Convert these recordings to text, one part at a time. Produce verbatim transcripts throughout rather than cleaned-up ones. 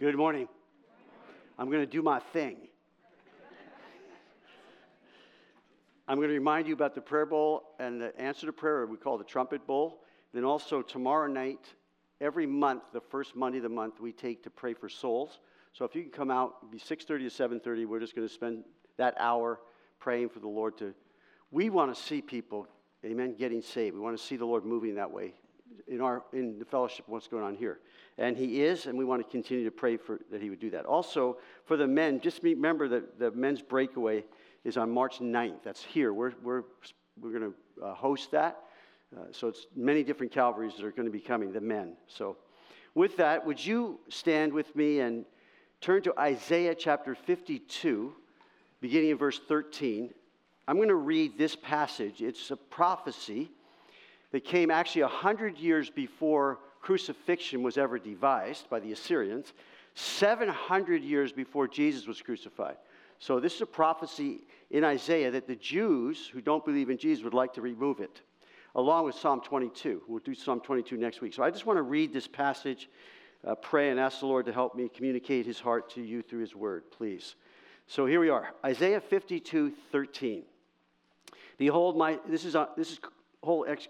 Good morning. I'm going to do my thing. I'm going to remind you about the prayer bowl and the answer to prayer we call the trumpet bowl. Then also tomorrow night, every month, the first Monday of the month, we take to pray for souls. So if you can come out, it'll be six thirty to seven thirty. We're just going to spend that hour praying for the Lord to. We want to see people, amen, getting saved. We want to see the Lord moving that way in our in the fellowship, what's going on here. And he is, and we want to continue to pray for that he would do that. Also, for the men, just remember that the men's breakaway is on March ninth. That's here. We're we're we're going to uh, host that. Uh, so it's many different Calvaries that are going to be coming, the men. So with that, would you stand with me and turn to Isaiah chapter fifty-two, beginning in verse thirteen. I'm going to read this passage. It's a prophecy that came actually one hundred years before crucifixion was ever devised by the Assyrians, seven hundred years before Jesus was crucified. So this is a prophecy in Isaiah that the Jews who don't believe in Jesus would like to remove it, along with Psalm twenty-two. We'll do Psalm twenty-two next week. So I just want to read this passage, uh, pray, and ask the Lord to help me communicate his heart to you through his word, please. So here we are, Isaiah fifty-two thirteen. Behold, my this is a, this is whole ex,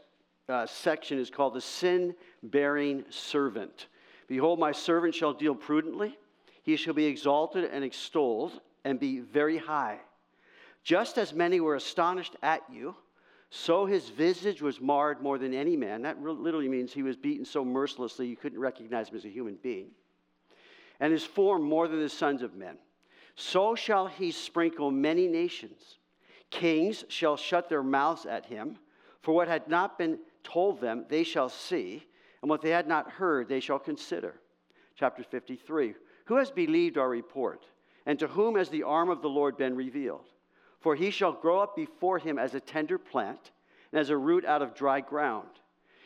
uh, section is called the sin-bearing servant. Behold, my servant shall deal prudently; he shall be exalted and extolled, and be very high. Just as many were astonished at you, so his visage was marred more than any man. That literally means he was beaten so mercilessly you couldn't recognize him as a human being. And his form more than the sons of men. So shall he sprinkle many nations. Kings shall shut their mouths at him. For what had not been told them, they shall see. And what they had not heard, they shall consider. Chapter fifty-three. Who has believed our report? And to whom has the arm of the Lord been revealed? For he shall grow up before him as a tender plant, and as a root out of dry ground.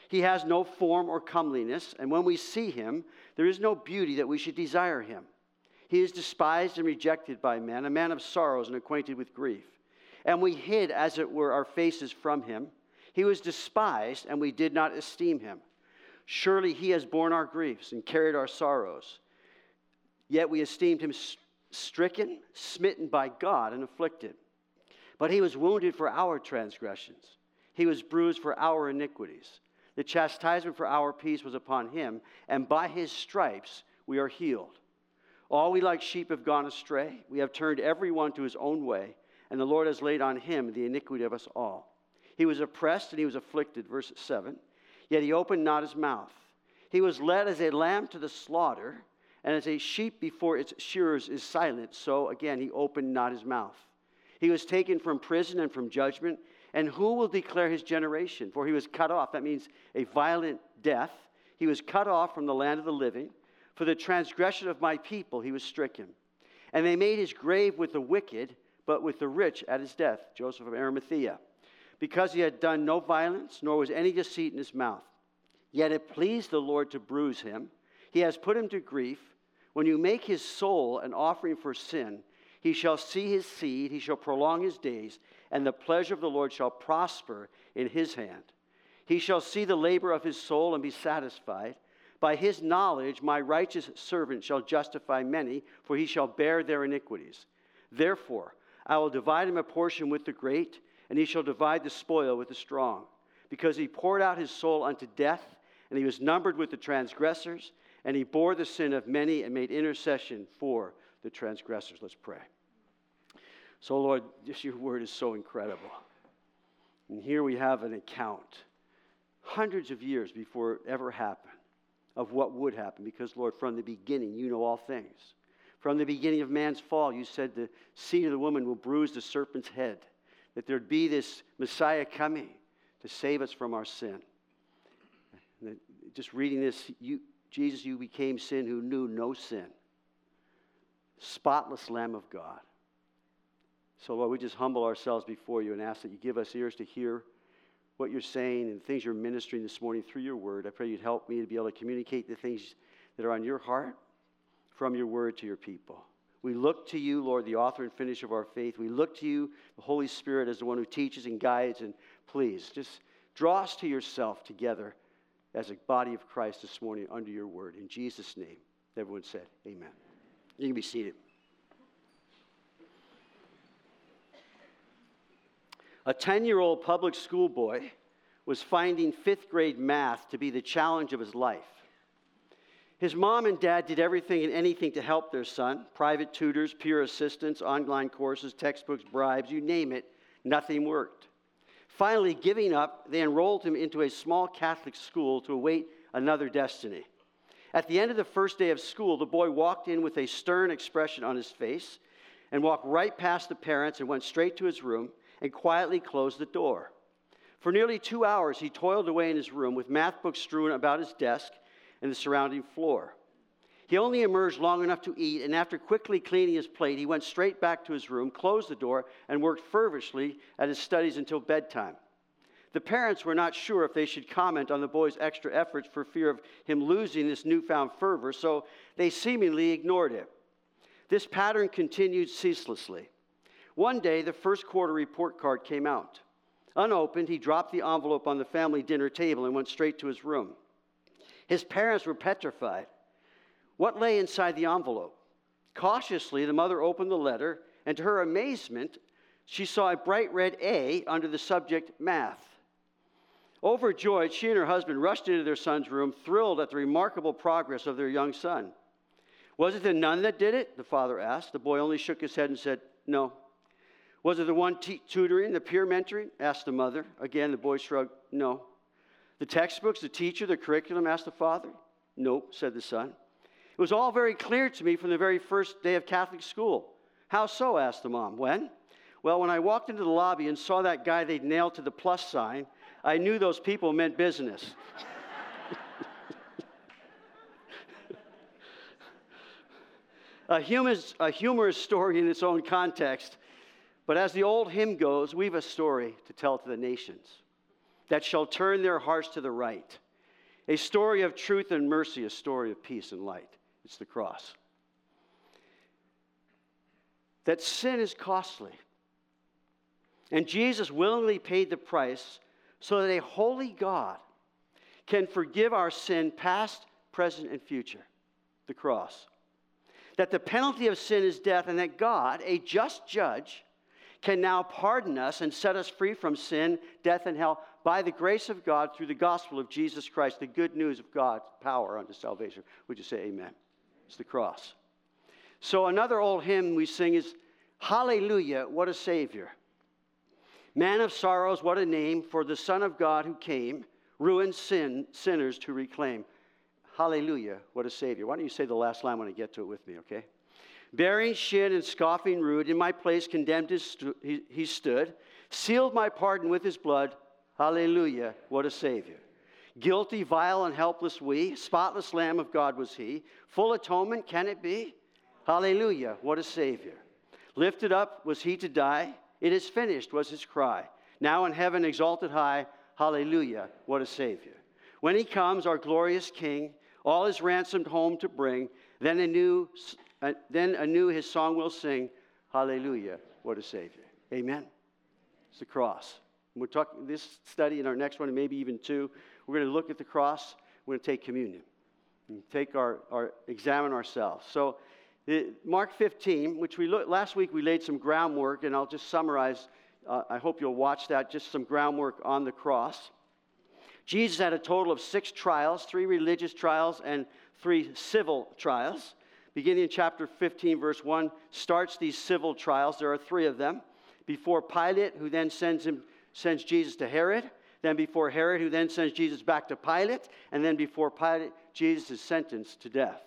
He has no form or comeliness, and when we see him, there is no beauty that we should desire him. He is despised and rejected by men, a man of sorrows and acquainted with grief. And we hid, as it were, our faces from him. He was despised, and we did not esteem him. Surely he has borne our griefs and carried our sorrows. Yet we esteemed him stricken, smitten by God, and afflicted. But he was wounded for our transgressions. He was bruised for our iniquities. The chastisement for our peace was upon him, and by his stripes we are healed. All we like sheep have gone astray. We have turned every one to his own way, and the Lord has laid on him the iniquity of us all. He was oppressed and he was afflicted, verse seven, yet he opened not his mouth. He was led as a lamb to the slaughter, and as a sheep before its shearers is silent, so again he opened not his mouth. He was taken from prison and from judgment, and who will declare his generation? For he was cut off. That means a violent death. He was cut off from the land of the living. For the transgression of my people he was stricken. And they made his grave with the wicked, but with the rich at his death, Joseph of Arimathea, because he had done no violence, nor was any deceit in his mouth. Yet it pleased the Lord to bruise him. He has put him to grief. When you make his soul an offering for sin, he shall see his seed, he shall prolong his days, and the pleasure of the Lord shall prosper in his hand. He shall see the labor of his soul and be satisfied. By his knowledge my righteous servant shall justify many, for he shall bear their iniquities. Therefore I will divide him a portion with the great, and he shall divide the spoil with the strong. Because he poured out his soul unto death, and he was numbered with the transgressors, and he bore the sin of many and made intercession for the transgressors. Let's pray. So, Lord, just your word is so incredible. And here we have an account, hundreds of years before it ever happened, of what would happen. Because, Lord, from the beginning, you know all things. From the beginning of man's fall, you said the seed of the woman will bruise the serpent's head, that there'd be this Messiah coming to save us from our sin. And just reading this, you, Jesus, you became sin who knew no sin. Spotless Lamb of God. So, Lord, we just humble ourselves before you and ask that you give us ears to hear what you're saying and things you're ministering this morning through your word. I pray you'd help me to be able to communicate the things that are on your heart from your word to your people. We look to you, Lord, the author and finisher of our faith. We look to you, the Holy Spirit, as the one who teaches and guides. And please, just draw us to yourself together as a body of Christ this morning under your word. In Jesus' name, Everyone said, amen. You can be seated. A ten-year-old public school boy was finding fifth-grade math to be the challenge of his life. His mom and dad did everything and anything to help their son. Private tutors, peer assistants, online courses, textbooks, bribes, you name it, nothing worked. Finally, giving up, they enrolled him into a small Catholic school to await another destiny. At the end of the first day of school, the boy walked in with a stern expression on his face and walked right past the parents and went straight to his room and quietly closed the door. For nearly two hours, he toiled away in his room with math books strewn about his desk and the surrounding floor. He only emerged long enough to eat, and after quickly cleaning his plate, he went straight back to his room, closed the door, and worked feverishly at his studies until bedtime. The parents were not sure if they should comment on the boy's extra efforts for fear of him losing this newfound fervor, so they seemingly ignored him. This pattern continued ceaselessly. One day, the first quarter report card came out. Unopened, he dropped the envelope on the family dinner table and went straight to his room. His parents were petrified. What lay inside the envelope? Cautiously, the mother opened the letter, and to her amazement, she saw a bright red A under the subject math. Overjoyed, she and her husband rushed into their son's room, thrilled at the remarkable progress of their young son. Was it the nun that did it? The father asked. The boy only shook his head and said, no. Was it the one te- tutoring, the peer mentoring? Asked the mother. Again, the boy shrugged, no. The textbooks, the teacher, the curriculum? Asked the father. Nope, said the son. It was all very clear to me from the very first day of Catholic school. How so? Asked the mom. When? Well, when I walked into the lobby and saw that guy they'd nailed to the plus sign, I knew those people meant business. a, humorous, a humorous story in its own context. But as the old hymn goes, we've a story to tell to the nations that shall turn their hearts to the right. A story of truth and mercy, a story of peace and light. It's the cross. That sin is costly. And Jesus willingly paid the price so that a holy God can forgive our sin past, present, and future. The cross. That the penalty of sin is death, and that God, a just judge, can now pardon us and set us free from sin, death, and hell by the grace of God through the gospel of Jesus Christ, the good news of God's power unto salvation. Would you say amen? It's the cross. So another old hymn we sing is, Hallelujah, what a Savior. Man of sorrows, what a name for the Son of God who came, ruined sin, sinners to reclaim. Hallelujah, what a Savior. Why don't you say the last line when I get to it with me, okay? Bearing shin and scoffing rude, in my place condemned his stu- he, he stood, sealed my pardon with his blood. Hallelujah, what a Savior. Guilty, vile, and helpless we, spotless Lamb of God was he. Full atonement, can it be? Hallelujah, what a Savior. Lifted up was he to die. It is finished was his cry. Now in heaven exalted high. Hallelujah, what a Savior. When he comes, our glorious King, all his ransomed home to bring, then a new... Uh, then anew his song will sing, Hallelujah, what a Savior. Amen. It's the cross. And we're talking this study and our next one, and maybe even two, we're going to look at the cross. We're going to take communion and take our, our examine ourselves. So the, Mark fifteen, which we look, last week we laid some groundwork, and I'll just summarize. Uh, I hope you'll watch that, just some groundwork on the cross. Jesus had a total of six trials, three religious trials and three civil trials. Beginning in chapter fifteen, verse one, starts these civil trials. There are three of them. Before Pilate, who then sends him, sends Jesus to Herod. Then before Herod, who then sends Jesus back to Pilate. And then before Pilate, Jesus is sentenced to death.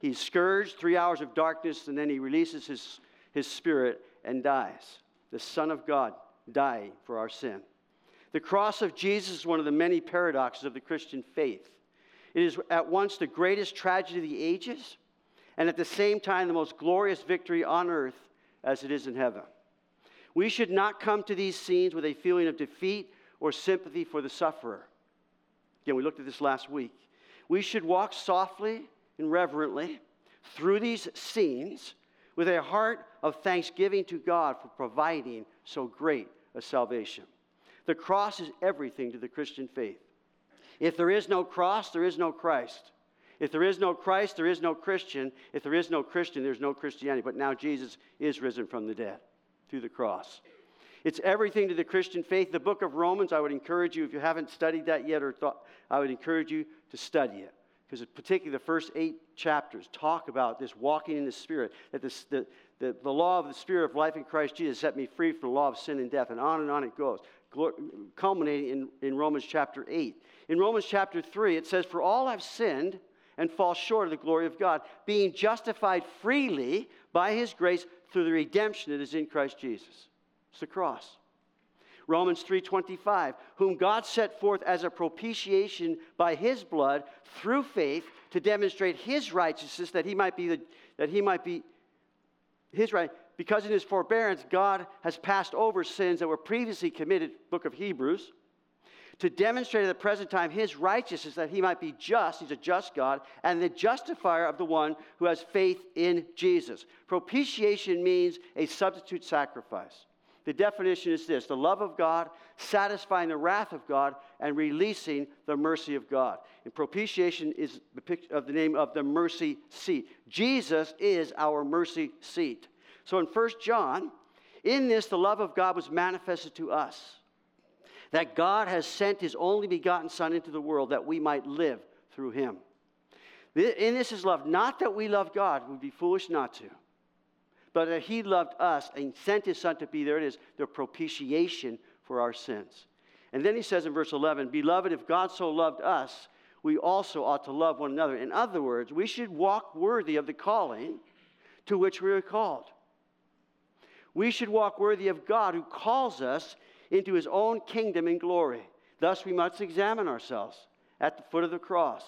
He's scourged, three hours of darkness, and then he releases his, his spirit and dies. The Son of God dying for our sin. The cross of Jesus is one of the many paradoxes of the Christian faith. It is at once the greatest tragedy of the ages, and at the same time, the most glorious victory on earth as it is in heaven. We should not come to these scenes with a feeling of defeat or sympathy for the sufferer. Again, we looked at this last week. We should walk softly and reverently through these scenes with a heart of thanksgiving to God for providing so great a salvation. The cross is everything to the Christian faith. If there is no cross, there is no Christ. If there is no Christ, there is no Christian. If there is no Christian, there's no Christianity. But now Jesus is risen from the dead through the cross. It's everything to the Christian faith. The book of Romans, I would encourage you, if you haven't studied that yet, or thought, I would encourage you to study it. Because particularly the first eight chapters talk about this walking in the Spirit, that this, the, the, the law of the Spirit of life in Christ Jesus set me free from the law of sin and death, and on and on it goes, culminating in, in Romans chapter eight. In Romans chapter three, it says, "For all have sinned and fall short of the glory of God, being justified freely by His grace through the redemption that is in Christ Jesus." It's the cross. Romans three twenty-five, "Whom God set forth as a propitiation by His blood through faith to demonstrate His righteousness, that He might be the, that He might be His right, because in His forbearance God has passed over sins that were previously committed." Book of Hebrews, "to demonstrate at the present time His righteousness, that He might be just," He's a just God, "and the justifier of the one who has faith in Jesus." Propitiation means a substitute sacrifice. The definition is this: the love of God satisfying the wrath of God and releasing the mercy of God. And propitiation is the picture of the name of the mercy seat. Jesus is our mercy seat. So in First John, "In this the love of God was manifested to us, that God has sent His only begotten Son into the world that we might live through Him. In this is love, not that we love God, it would be foolish not to, but that He loved us and sent His Son to be," there it is, "the propitiation for our sins." And then he says in verse eleven, "Beloved, if God so loved us, we also ought to love one another." In other words, we should walk worthy of the calling to which we are called. We should walk worthy of God who calls us into His own kingdom and glory. Thus we must examine ourselves at the foot of the cross.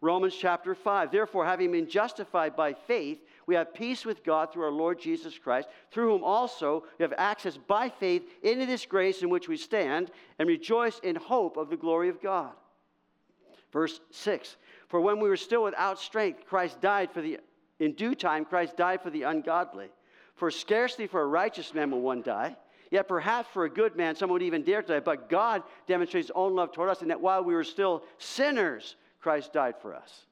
Romans chapter five, "Therefore, having been justified by faith, we have peace with God through our Lord Jesus Christ, through whom also we have access by faith into this grace in which we stand and rejoice in hope of the glory of God." Verse six, "For when we were still without strength, Christ died for the, in due time, Christ died for the ungodly. For scarcely for a righteous man will one die, yet perhaps for a good man someone would even dare to die. But God demonstrates His own love toward us, in that while we were still sinners, Christ died for us."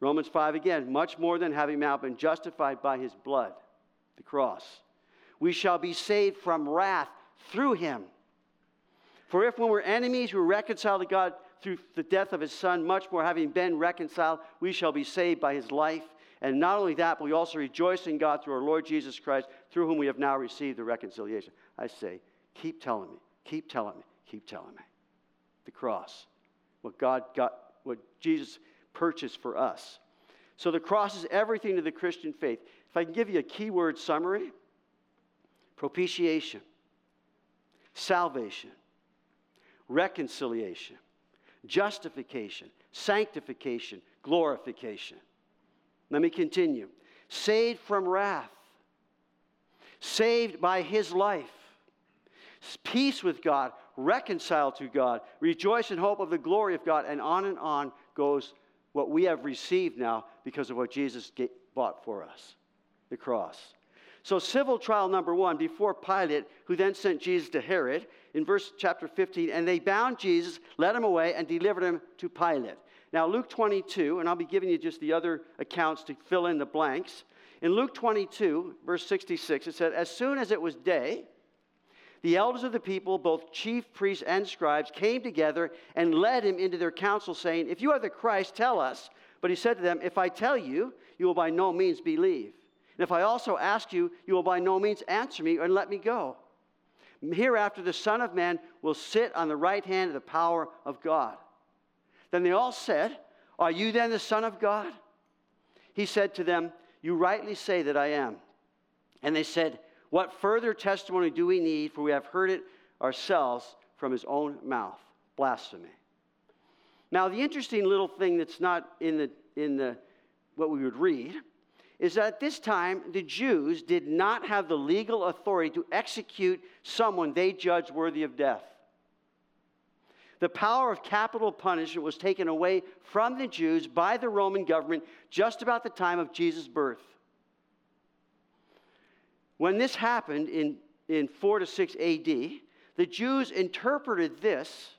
Romans five again, "Much more than having now been justified by His blood," the cross, "we shall be saved from wrath through Him. For if when we're enemies we were reconciled to God through the death of His Son, much more having been reconciled, we shall be saved by His life. And not only that, but we also rejoice in God through our Lord Jesus Christ, through whom we have now received the reconciliation." I say, keep telling me, keep telling me, keep telling me. The cross, what God got, what Jesus purchase for us. So the cross is everything to the Christian faith. If I can give you a keyword summary: propitiation, salvation, reconciliation, justification, sanctification, glorification. Let me continue. Saved from wrath, saved by His life, peace with God, reconciled to God, rejoice in hope of the glory of God, and on and on goes. What we have received now because of what Jesus bought for us, the cross. So civil trial number one, before Pilate, who then sent Jesus to Herod, in verse chapter fifteen, "And they bound Jesus, led Him away, and delivered Him to Pilate." Now Luke twenty-two, and I'll be giving you just the other accounts to fill in the blanks. In Luke twenty-two, verse sixty-six, it said, "As soon as it was day, the elders of the people, both chief priests and scribes, came together and led Him into their council, saying, 'If you are the Christ, tell us.' But He said to them, 'If I tell you, you will by no means believe. And if I also ask you, you will by no means answer me and let me go. Hereafter the Son of Man will sit on the right hand of the power of God.' Then they all said, 'Are you then the Son of God?' He said to them, 'You rightly say that I am.' And they said, 'What further testimony do we need? For we have heard it ourselves from His own mouth.'" Blasphemy. Now, the interesting little thing that's not in the in the what we would read is that at this time the Jews did not have the legal authority to execute someone they judged worthy of death. The power of capital punishment was taken away from the Jews by the Roman government just about the time of Jesus' birth. When this happened in, in four to six A D, the Jews interpreted this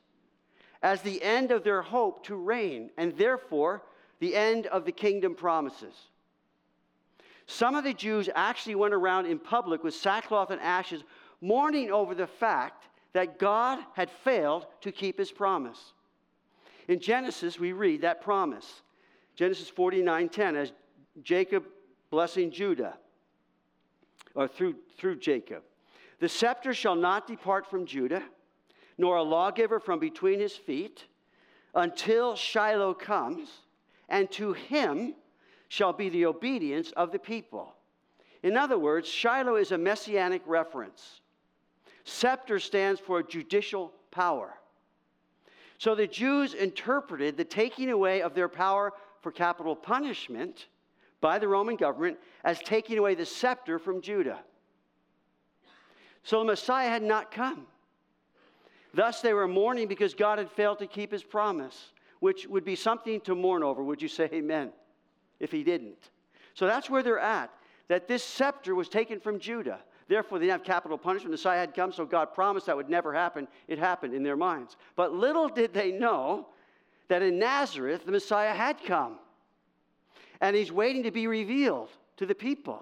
as the end of their hope to reign, and therefore the end of the kingdom promises. Some of the Jews actually went around in public with sackcloth and ashes, mourning over the fact that God had failed to keep his promise. In Genesis, we read that promise. Genesis forty-nine ten, as Jacob blessing Judah, or through, through Jacob. The scepter shall not depart from Judah, nor a lawgiver from between his feet, until Shiloh comes, and to him shall be the obedience of the people. In other words, Shiloh is a messianic reference. Scepter stands for judicial power. So the Jews interpreted the taking away of their power for capital punishment by the Roman government as taking away the scepter from Judah. So the Messiah had not come. Thus they were mourning because God had failed to keep his promise, which would be something to mourn over. Would you say amen? If he didn't. So that's where they're at, that this scepter was taken from Judah. Therefore, they didn't have capital punishment. The Messiah had come, so God promised that would never happen. It happened in their minds. But little did they know that in Nazareth, the Messiah had come. And he's waiting to be revealed to the people.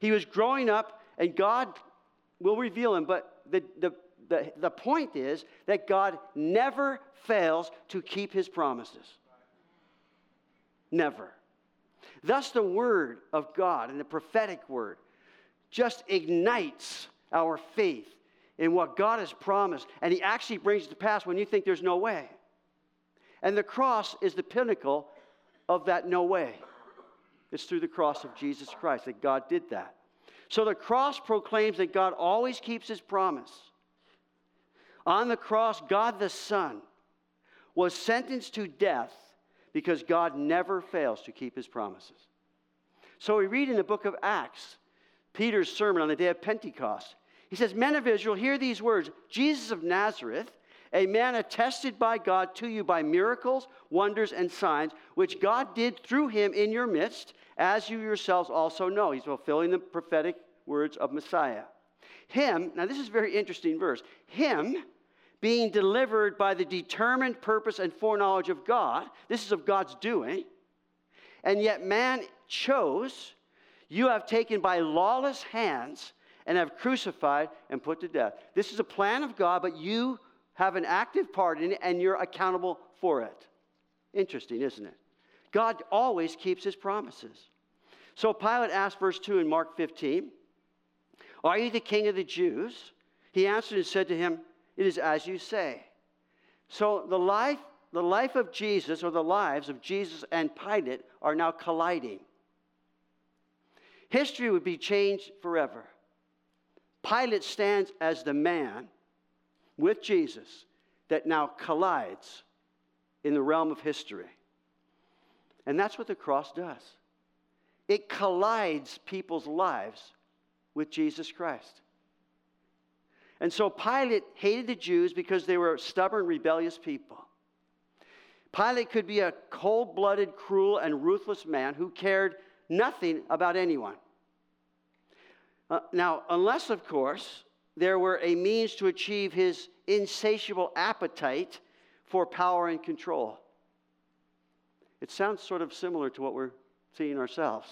He was growing up, and God will reveal him. But the, the, the, the point is that God never fails to keep his promises. Never. Thus, the word of God and the prophetic word just ignites our faith in what God has promised, and he actually brings it to pass when you think there's no way. And the cross is the pinnacle of that no way. It's through the cross of Jesus Christ that God did that. So the cross proclaims that God always keeps his promise. On the cross, God the Son was sentenced to death because God never fails to keep his promises. So we read in the book of Acts, Peter's sermon on the day of Pentecost. He says, "Men of Israel, hear these words. Jesus of Nazareth, a man attested by God to you by miracles, wonders, and signs, which God did through him in your midst, as you yourselves also know." He's fulfilling the prophetic words of Messiah. Him, now this is a very interesting verse, him being delivered by the determined purpose and foreknowledge of God, this is of God's doing, and yet man chose, you have taken by lawless hands and have crucified and put to death. This is a plan of God, but you have an active part in it, and you're accountable for it. Interesting, isn't it? God always keeps his promises. So Pilate asked, verse two in Mark fifteen, "Are you the king of the Jews?" He answered and said to him, "It is as you say." So the life, the life of Jesus, or the lives of Jesus and Pilate, are now colliding. History would be changed forever. Pilate stands as the man with Jesus that now collides in the realm of history. And that's what the cross does. It collides people's lives with Jesus Christ. And so Pilate hated the Jews because they were stubborn, rebellious people. Pilate could be a cold-blooded, cruel, and ruthless man who cared nothing about anyone. Uh, now, unless, of course, there were a means to achieve his insatiable appetite for power and control. It sounds sort of similar to what we're seeing ourselves.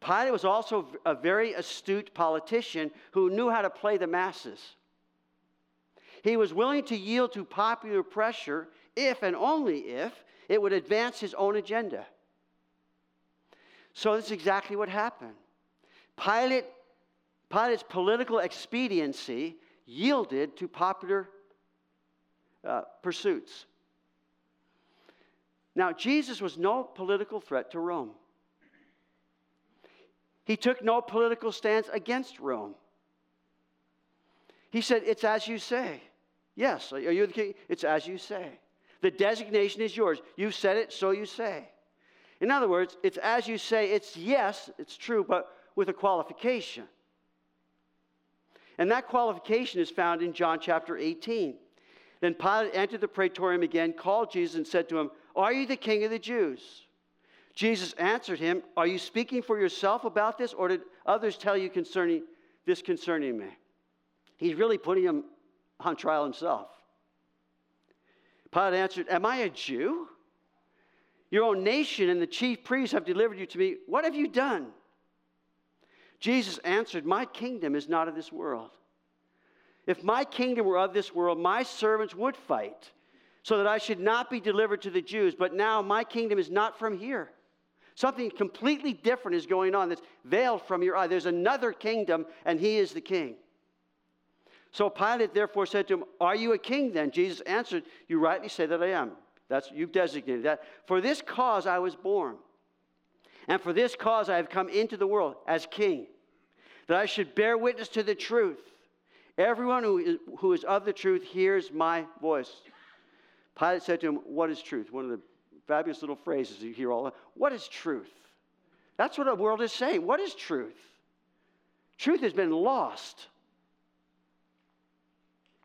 Pilate was also a very astute politician who knew how to play the masses. He was willing to yield to popular pressure if and only if it would advance his own agenda. So that's exactly what happened. Pilate Pilate's political expediency yielded to popular uh, pursuits. Now, Jesus was no political threat to Rome. He took no political stance against Rome. He said, "It's as you say." Yes, are you the king? It's as you say. The designation is yours. You said it, so you say. In other words, it's as you say. It's yes, it's true, but with a qualification. And that qualification is found in John chapter eighteen. "Then Pilate entered the praetorium again, called Jesus, and said to him, 'Are you the king of the Jews?' Jesus answered him, 'Are you speaking for yourself about this, or did others tell you concerning this concerning me?'" He's really putting him on trial himself. Pilate answered, "Am I a Jew? Your own nation and the chief priests have delivered you to me. What have you done?" Jesus answered, "My kingdom is not of this world. If my kingdom were of this world, my servants would fight, so that I should not be delivered to the Jews. But now my kingdom is not from here." Something completely different is going on that's veiled from your eye. There's another kingdom, and he is the king. So Pilate therefore said to him, "Are you a king then?" Jesus answered, "You rightly say that I am." That's, you've designated that. "For this cause I was born, and for this cause I have come into the world as king, that I should bear witness to the truth. Everyone who is, who is of the truth hears my voice." Pilate said to him, "What is truth?" One of the fabulous little phrases you hear all. What is truth? That's what the world is saying. What is truth? Truth has been lost.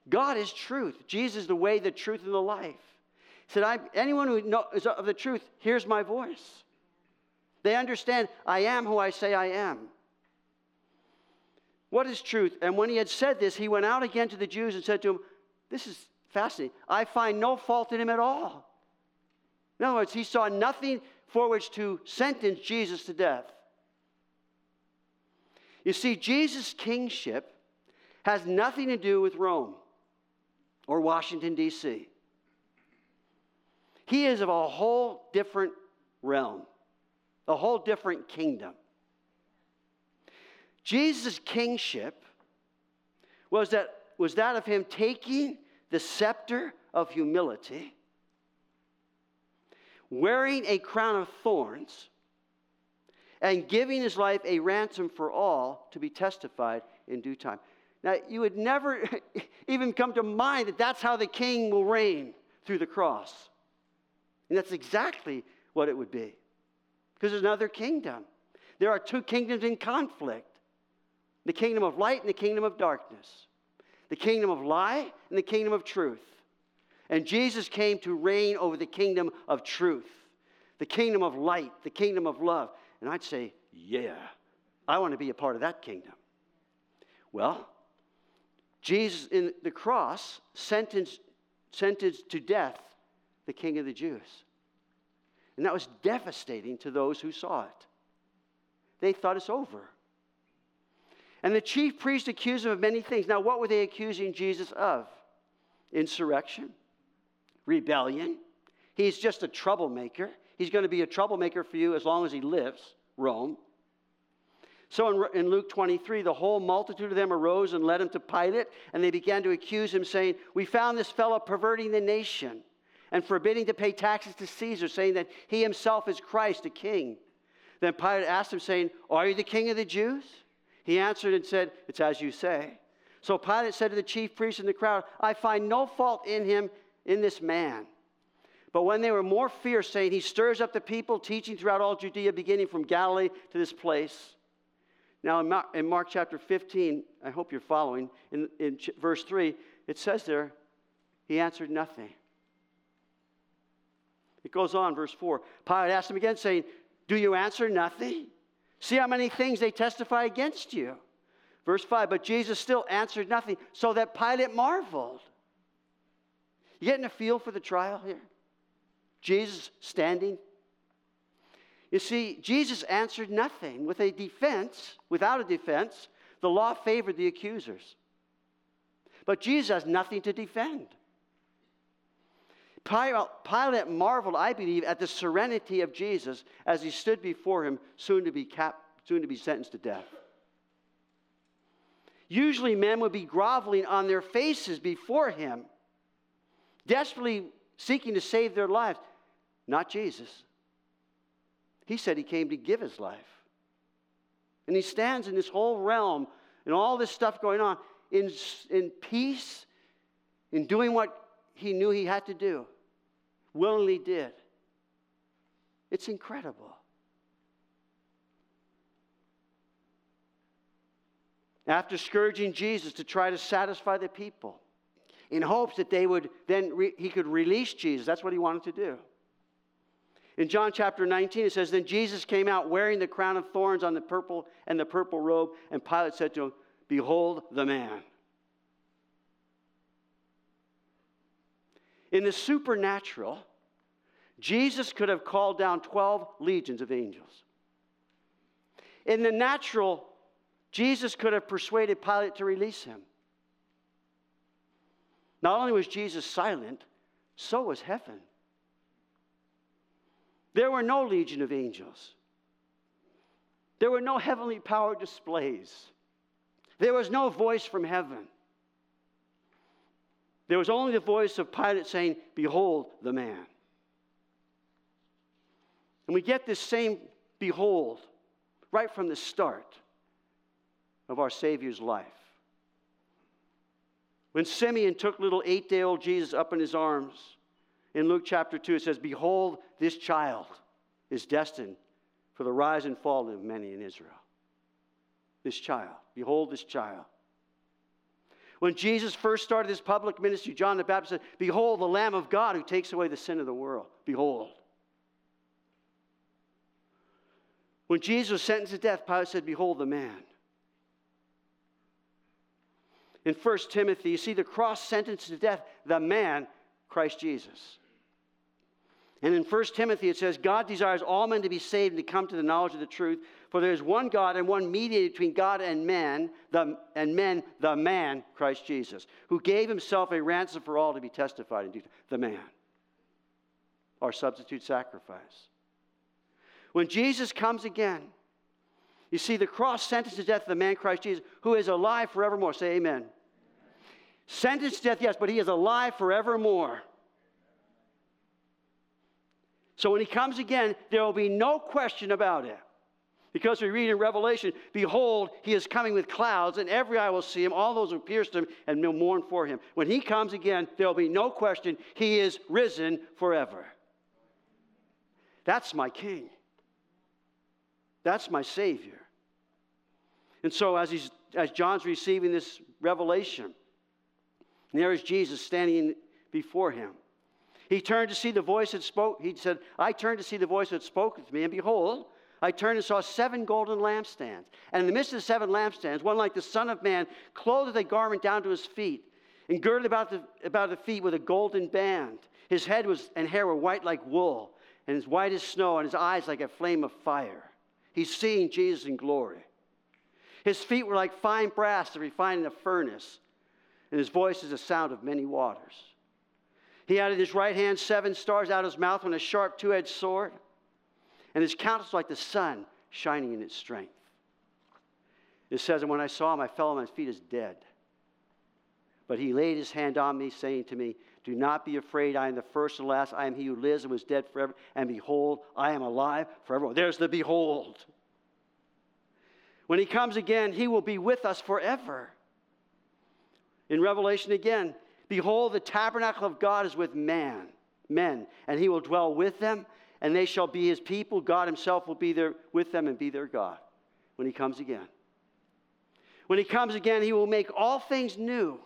God is truth. Jesus is the way, the truth, and the life. Said, I, anyone who know, is of the truth hears my voice. They understand I am who I say I am. What is truth? And when he had said this, he went out again to the Jews and said to them, this is fascinating, "I find no fault in him at all." In other words, he saw nothing for which to sentence Jesus to death. You see, Jesus' kingship has nothing to do with Rome or Washington, D C He is of a whole different realm, a whole different kingdom. Jesus' kingship was that, was that of him taking the scepter of humility, wearing a crown of thorns, and giving his life a ransom for all to be testified in due time. Now, you would never even come to mind that that's how the king will reign, through the cross. And that's exactly what it would be. Because there's another kingdom. There are two kingdoms in conflict. The kingdom of light and the kingdom of darkness. The kingdom of lie and the kingdom of truth. And Jesus came to reign over the kingdom of truth. The kingdom of light. The kingdom of love. And I'd say, yeah, I want to be a part of that kingdom. Well, Jesus in the cross sentenced, sentenced to death the king of the Jews. And that was devastating to those who saw it. They thought it's over. And the chief priests accused him of many things. Now, what were they accusing Jesus of? Insurrection, rebellion. He's just a troublemaker. He's going to be a troublemaker for you as long as he lives, Rome. So in, in Luke twenty-three, the whole multitude of them arose and led him to Pilate, and they began to accuse him, saying, "We found this fellow perverting the nation, and forbidding to pay taxes to Caesar, saying that he himself is Christ, the king." Then Pilate asked him, saying, "Are you the king of the Jews?" He answered and said, "It's as you say." So Pilate said to the chief priests and the crowd, "I find no fault in him, in this man." But when they were more fierce, saying, "He stirs up the people, teaching throughout all Judea, beginning from Galilee to this place." Now in Mark, in Mark chapter fifteen, I hope you're following, in, in ch- verse three, it says there, he answered nothing. It goes on, verse four. Pilate asked him again, saying, "Do you answer nothing? See how many things they testify against you." Verse five, but Jesus still answered nothing, so that Pilate marveled. You getting a feel for the trial here? Jesus standing. You see, Jesus answered nothing with a defense. Without a defense, the law favored the accusers. But Jesus has nothing to defend. Pilate marveled, I believe, at the serenity of Jesus as he stood before him, soon to be cap- soon to be sentenced to death. Usually men would be groveling on their faces before him, desperately seeking to save their lives. Not Jesus. He said he came to give his life. And he stands in this whole realm and all this stuff going on in, in peace, in doing what he knew he had to do, willingly did. It's incredible. After scourging Jesus to try to satisfy the people, in hopes that they would then re- he could release Jesus, that's what he wanted to do. In John chapter nineteen, it says, "Then Jesus came out wearing the crown of thorns on the purple and the purple robe, and Pilate said to him, 'Behold the man.'" In the supernatural, Jesus could have called down twelve legions of angels. In the natural, Jesus could have persuaded Pilate to release him. Not only was Jesus silent, so was heaven. There were no legion of angels. There were no heavenly power displays. There was no voice from heaven. There was only the voice of Pilate saying, "Behold the man." And we get this same "behold" right from the start of our Savior's life. When Simeon took little eight-day-old Jesus up in his arms, in Luke chapter two, it says, "Behold, this child is destined for the rise and fall of many in Israel." This child. Behold this child. When Jesus first started his public ministry, John the Baptist said, "Behold the Lamb of God who takes away the sin of the world." Behold. When Jesus was sentenced to death, Pilate said, "Behold the man." In First Timothy, you see the cross sentence to death, the man, Christ Jesus. And in First Timothy, it says, "God desires all men to be saved and to come to the knowledge of the truth. For there is one God and one mediator between God and men, the, and men, the man, Christ Jesus, who gave himself a ransom for all to be testified in due time." The man, our substitute sacrifice. When Jesus comes again, you see the cross sentenced to death of the man, Christ Jesus, who is alive forevermore. Say amen. Amen. Sentenced to death, yes, but he is alive forevermore. So when he comes again, there will be no question about it. Because we read in Revelation, "Behold, he is coming with clouds, and every eye will see him, all those who pierced him, and will mourn for him." When he comes again, there will be no question. He is risen forever. That's my King. That's my Savior. And so as he's, as John's receiving this revelation, there is Jesus standing before him. He turned to see the voice that spoke. He said, "I turned to see the voice that spoke to me, and behold, I turned and saw seven golden lampstands. And in the midst of the seven lampstands, one like the Son of Man, clothed with a garment down to his feet, and girded about the, about the feet with a golden band. His head was and hair were white like wool, and as white as snow, and his eyes like a flame of fire." He's seeing Jesus in glory. His feet were like fine brass that refined in a furnace, and his voice is the sound of many waters. He had in his right hand seven stars, out of his mouth on a sharp two-edged sword, and his countenance like the sun shining in its strength. It says, "And when I saw him, I fell on my feet as dead. But he laid his hand on me, saying to me, 'Do not be afraid. I am the first and last. I am he who lives and was dead forever. And behold, I am alive forever.'" There's the behold. When he comes again, he will be with us forever. In Revelation again, "Behold, the tabernacle of God is with man, men, and he will dwell with them, and they shall be his people. God himself will be there with them and be their God." When he comes again. When he comes again, he will make all things new.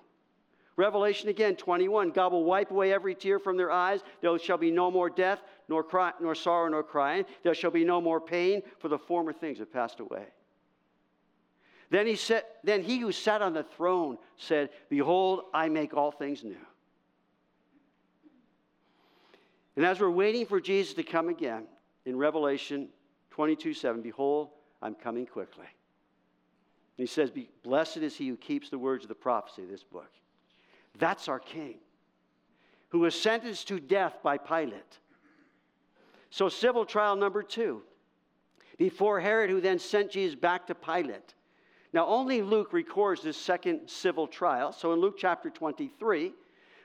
Revelation again, twenty-one, "God will wipe away every tear from their eyes. There shall be no more death, nor cry, nor sorrow, nor crying. There shall be no more pain, for the former things have passed away." Then he said, then he who sat on the throne said, "Behold, I make all things new." And as we're waiting for Jesus to come again, in Revelation twenty-two seven, "Behold, I'm coming quickly." And he says, "Blessed is he who keeps the words of the prophecy of this book." That's our King, who was sentenced to death by Pilate. So civil trial number two, before Herod, who then sent Jesus back to Pilate. Now, only Luke records this second civil trial. So in Luke chapter twenty-three,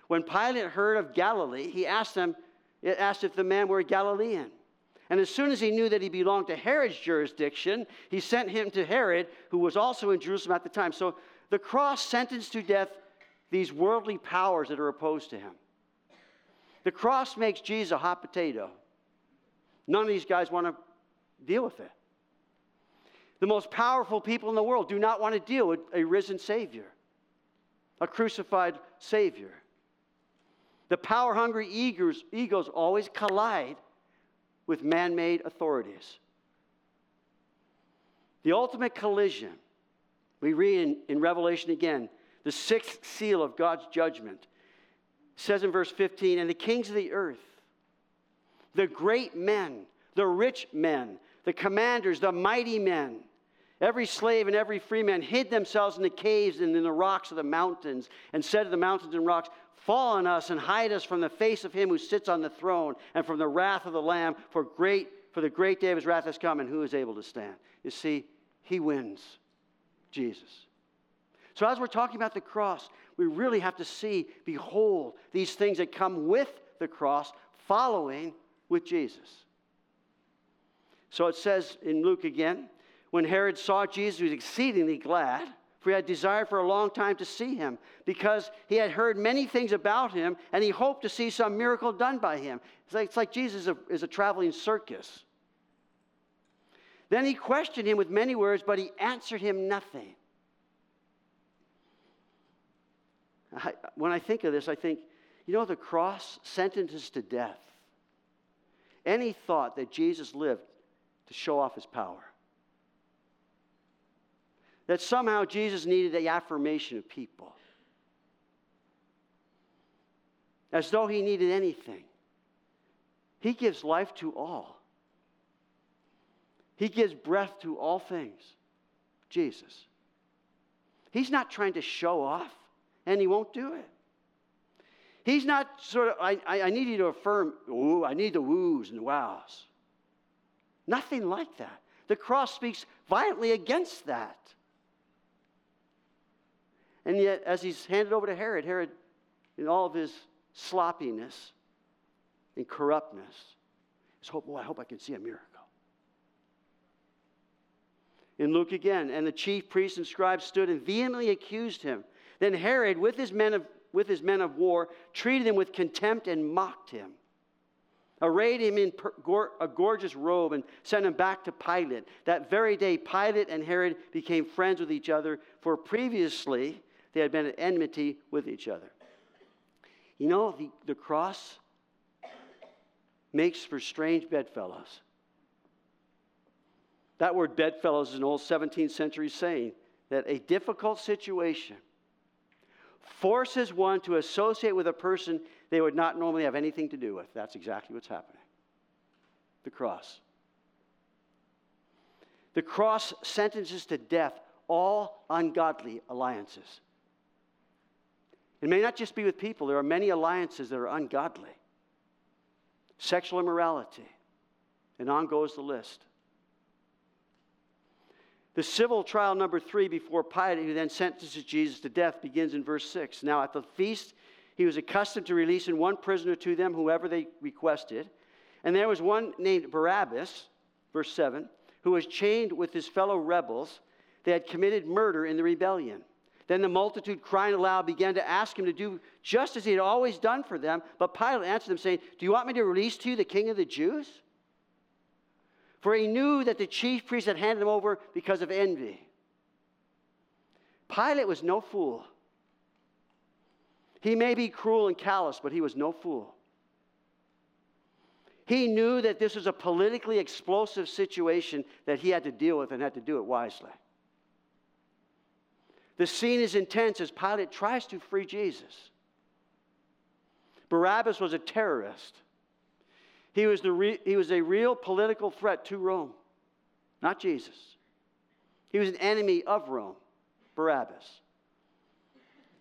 when Pilate heard of Galilee, he asked them, it asked if the man were a Galilean. And as soon as he knew that he belonged to Herod's jurisdiction, he sent him to Herod, who was also in Jerusalem at the time. So the cross sentenced to death these worldly powers that are opposed to him. The cross makes Jesus a hot potato. None of these guys want to deal with it. The most powerful people in the world do not want to deal with a risen Savior, a crucified Savior. The power-hungry egos, egos always collide with man-made authorities. The ultimate collision, we read in, in Revelation again, the sixth seal of God's judgment. says in verse fifteen, and the kings of the earth, the great men, the rich men, the commanders, the mighty men, every slave and every free man hid themselves in the caves and in the rocks of the mountains and said to the mountains and rocks, fall on us and hide us from the face of him who sits on the throne and from the wrath of the Lamb, for great, for the great day of his wrath has come, and who is able to stand? You see, he wins, Jesus. So as we're talking about the cross, we really have to see, behold, these things that come with the cross, following with Jesus. So it says in Luke again, when Herod saw Jesus, he was exceedingly glad, for he had desired for a long time to see him, because he had heard many things about him, and he hoped to see some miracle done by him. It's like, it's like Jesus is a, is a traveling circus. Then he questioned him with many words, but he answered him nothing. I, when I think of this, I think, you know, the cross sentences to death any thought that Jesus lived to show off his power. That somehow Jesus needed the affirmation of people. As though he needed anything. He gives life to all. He gives breath to all things. Jesus. He's not trying to show off, and he won't do it. He's not sort of, I, I, I need you to affirm, ooh, I need the woos and the wows. Nothing like that. The cross speaks violently against that. And yet, as he's handed over to Herod, Herod, in all of his sloppiness and corruptness, is hope, oh, I hope I can see a miracle. In Luke again, and the chief priests and scribes stood and vehemently accused him. Then Herod, with his men of, with his men of war, treated him with contempt and mocked him, arrayed him in per, gor, a gorgeous robe, and sent him back to Pilate. That very day, Pilate and Herod became friends with each other, for previously they had been at enmity with each other. You know, the, the cross makes for strange bedfellows. That word bedfellows is an old seventeenth century saying that a difficult situation forces one to associate with a person they would not normally have anything to do with. That's exactly what's happening. The cross. The cross sentences to death all ungodly alliances. It may not just be with people. There are many alliances that are ungodly. Sexual immorality. And on goes the list. The civil trial number three before Pilate, who then sentences Jesus to death, begins in verse six. Now at the feast, he was accustomed to releasing one prisoner to them, whoever they requested. And there was one named Barabbas, verse seven, who was chained with his fellow rebels. They had committed murder in the rebellion. Then the multitude, crying aloud, began to ask him to do just as he had always done for them. But Pilate answered them, saying, do you want me to release to you the King of the Jews? For he knew that the chief priests had handed him over because of envy. Pilate was no fool. He may be cruel and callous, but he was no fool. He knew that this was a politically explosive situation that he had to deal with, and had to do it wisely. The scene is intense as Pilate tries to free Jesus. Barabbas was a terrorist. He was, the re- he was a real political threat to Rome, not Jesus. He was an enemy of Rome, Barabbas.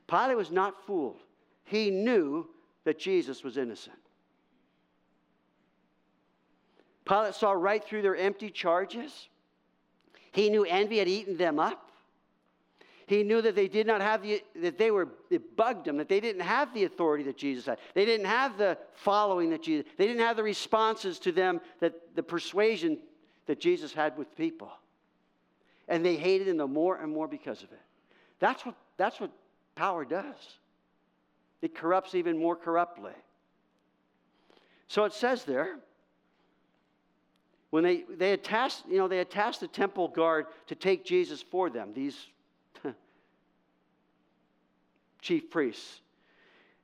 Pilate was not fooled. He knew that Jesus was innocent. Pilate saw right through their empty charges. He knew envy had eaten them up. He knew that they did not have the, that they were, it bugged them, that they didn't have the authority that Jesus had. They didn't have the following that Jesus, they didn't have the responses to them, that the persuasion that Jesus had with people. And they hated him the more and more because of it. That's what, that's what power does. It corrupts even more corruptly. So it says there, when they, they had tasked, you know, they had tasked the temple guard to take Jesus for them, these chief priests.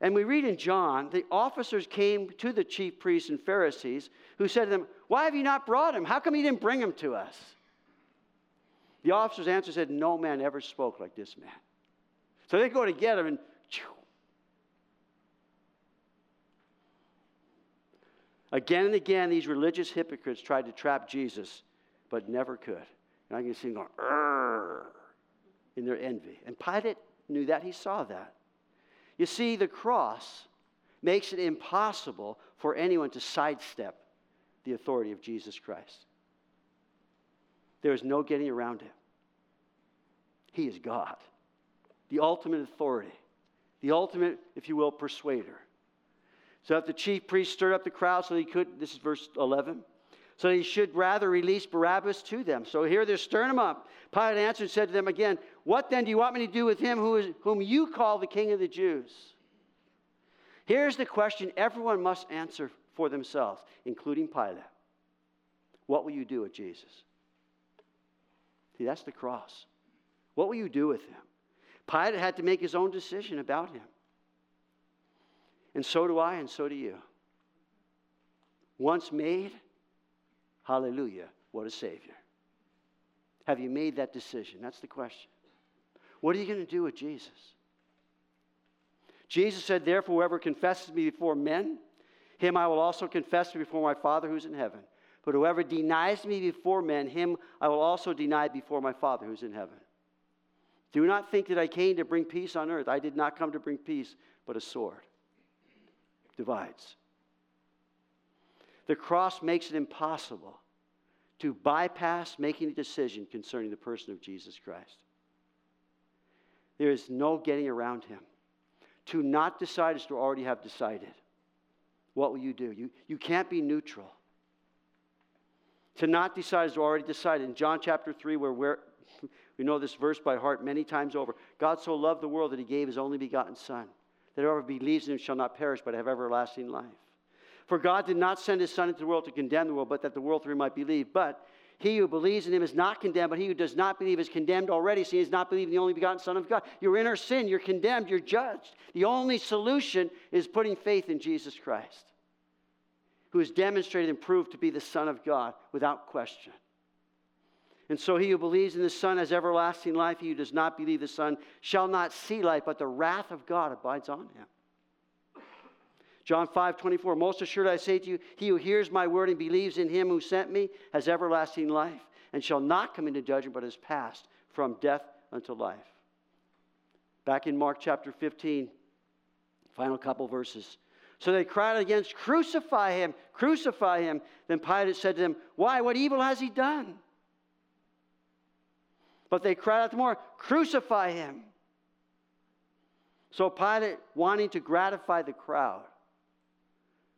And we read in John, the officers came to the chief priests and Pharisees, who said to them, why have you not brought him? How come you didn't bring him to us? The officers answered, said, no man ever spoke like this man. So they go to get him, and Again and again, these religious hypocrites tried to trap Jesus, but never could. And I can see them going, "Arr," in their envy. And Pilate knew that. He saw that. You see, the cross makes it impossible for anyone to sidestep the authority of Jesus Christ. There is no getting around him. He is God, the ultimate authority, the ultimate, if you will, persuader. So if the chief priest stirred up the crowd so he could, this is verse eleven, so he should rather release Barabbas to them. So here they're stirring him up. Pilate answered and said to them again, "What then do you want me to do with him who is, whom you call the King of the Jews?" Here's the question everyone must answer for themselves, including Pilate. What will you do with Jesus? See, that's the cross. What will you do with him? Pilate had to make his own decision about him. And so do I, and so do you. Once made, hallelujah, what a Savior. Have you made that decision? That's the question. What are you going to do with Jesus? Jesus said, "Therefore, whoever confesses me before men, him I will also confess before my Father who is in heaven. But whoever denies me before men, him I will also deny before my Father who is in heaven. Do not think that I came to bring peace on earth. I did not come to bring peace, but a sword." Divides. The cross makes it impossible to bypass making a decision concerning the person of Jesus Christ. There is no getting around him. To not decide is to already have decided. What will you do? You, you can't be neutral. To not decide is to already decide. In John chapter three, where we're, we know this verse by heart many times over. God so loved the world that he gave his only begotten Son, that whoever believes in him shall not perish, but have everlasting life. For God did not send his Son into the world to condemn the world, but that the world through him might believe. But he who believes in him is not condemned, but he who does not believe is condemned already, seeing he does not believe in the only begotten Son of God. You're in our sin, you're condemned, you're judged. The only solution is putting faith in Jesus Christ, who is demonstrated and proved to be the Son of God without question. And so he who believes in the Son has everlasting life. He who does not believe the Son shall not see life, but the wrath of God abides on him. John five twenty-four, "Most assured I say to you, he who hears my word and believes in him who sent me has everlasting life, and shall not come into judgment, but is passed from death unto life." Back in Mark chapter fifteen, final couple verses. "So they cried again, 'Crucify him, crucify him.' Then Pilate said to them, 'Why, what evil has he done?' But they cried out the more, 'Crucify him.'" So Pilate, wanting to gratify the crowd,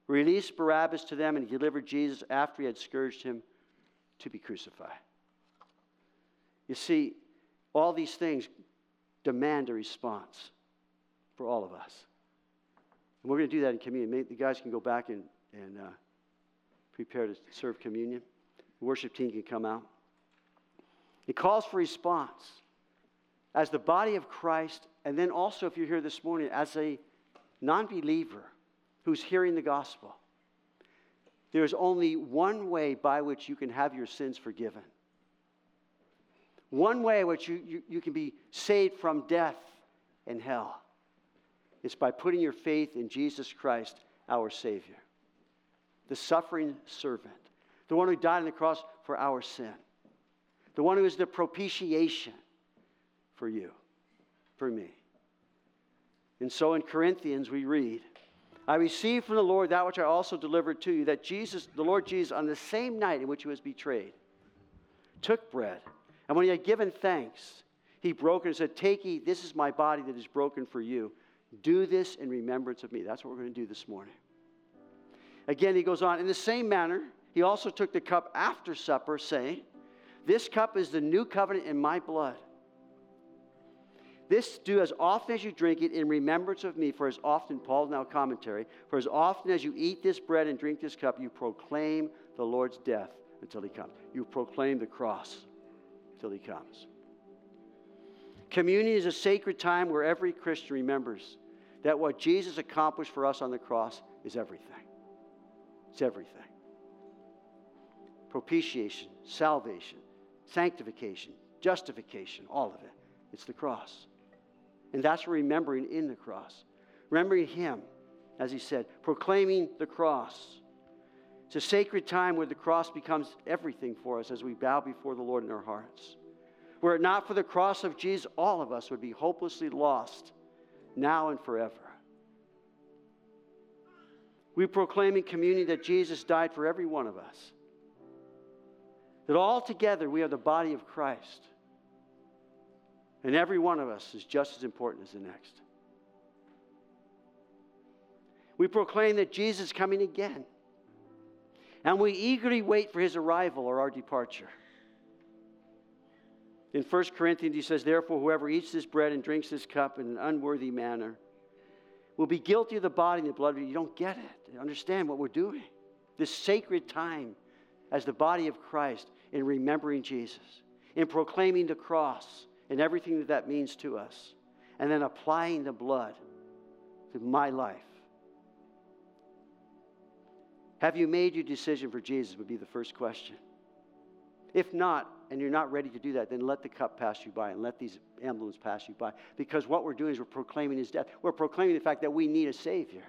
released Barabbas to them and delivered Jesus after he had scourged him to be crucified. You see, all these things demand a response for all of us. And we're going to do that in communion. Maybe the guys can go back and, and uh, prepare to serve communion. The worship team can come out. It calls for response as the body of Christ, and then also, if you're here this morning, as a non-believer who's hearing the gospel. There's only one way by which you can have your sins forgiven. One way which you, you, you can be saved from death and hell. It's by putting your faith in Jesus Christ, our Savior, the suffering servant, the one who died on the cross for our sin. The one who is the propitiation for you, for me. And so in Corinthians we read, "I received from the Lord that which I also delivered to you, that Jesus, the Lord Jesus, on the same night in which he was betrayed, took bread. And when he had given thanks, he broke it and said, 'Take, ye, this is my body that is broken for you. Do this in remembrance of me.'" That's what we're going to do this morning. Again, he goes on, "In the same manner, he also took the cup after supper, saying, 'This cup is the new covenant in my blood. This do as often as you drink it in remembrance of me.' For as often," Paul now commentary, "for as often as you eat this bread and drink this cup, you proclaim the Lord's death until he comes." You proclaim the cross until he comes. Communion is a sacred time where every Christian remembers that what Jesus accomplished for us on the cross is everything. It's everything. Propitiation, salvation, sanctification, justification, all of it. It's the cross. And that's remembering in the cross. Remembering him, as he said, proclaiming the cross. It's a sacred time where the cross becomes everything for us as we bow before the Lord in our hearts. Were it not for the cross of Jesus, all of us would be hopelessly lost now and forever. We proclaim in communion that Jesus died for every one of us. That all together we are the body of Christ. And every one of us is just as important as the next. We proclaim that Jesus is coming again. And we eagerly wait for his arrival or our departure. In First Corinthians, he says, "Therefore, whoever eats this bread and drinks this cup in an unworthy manner will be guilty of the body and the blood of you." You don't get it. Understand what we're doing. This sacred time as the body of Christ in remembering Jesus, in proclaiming the cross and everything that that means to us, and then applying the blood to my life. Have you made your decision for Jesus would be the first question. If not, and you're not ready to do that, then let the cup pass you by and let these emblems pass you by. Because what we're doing is we're proclaiming his death. We're proclaiming the fact that we need a Savior.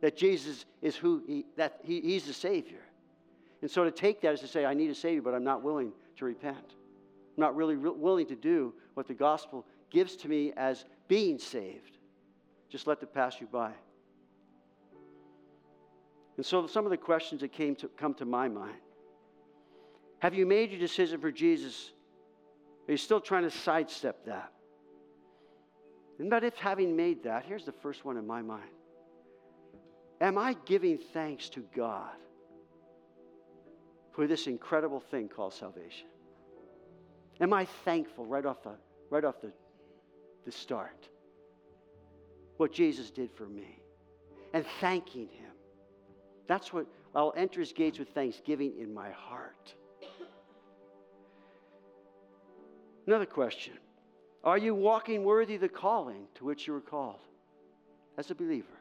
That Jesus is who he, that he, he's the Savior. And so to take that is to say, I need a Savior, but I'm not willing to repent. I'm not really re- willing to do what the gospel gives to me as being saved. Just let it pass you by. And so some of the questions that came to come to my mind. Have you made your decision for Jesus? Are you still trying to sidestep that? And but if having made that, here's the first one in my mind. Am I giving thanks to God for this incredible thing called salvation? Am I thankful right off the right off the, the start? What Jesus did for me. And thanking him. That's what I'll enter his gates with thanksgiving in my heart. Another question. Are you walking worthy of the calling to which you were called as a believer?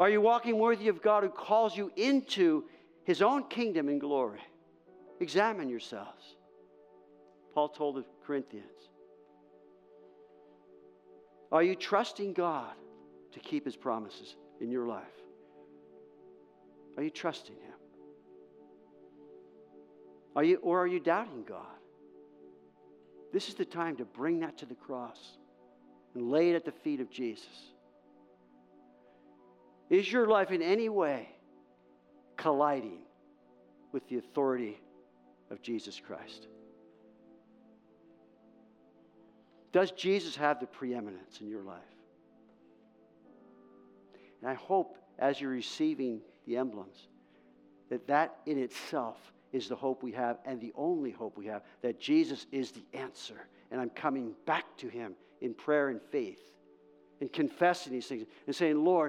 Are you walking worthy of God who calls you into his own kingdom and glory? Examine yourselves. Paul told the Corinthians. Are you trusting God to keep his promises in your life? Are you trusting him? Are you, or are you doubting God? This is the time to bring that to the cross and lay it at the feet of Jesus. Is your life in any way colliding with the authority of Jesus Christ? Does Jesus have the preeminence in your life? And I hope as you're receiving the emblems, that that in itself is the hope we have and the only hope we have, that Jesus is the answer. And I'm coming back to him in prayer and faith and confessing these things and saying, Lord,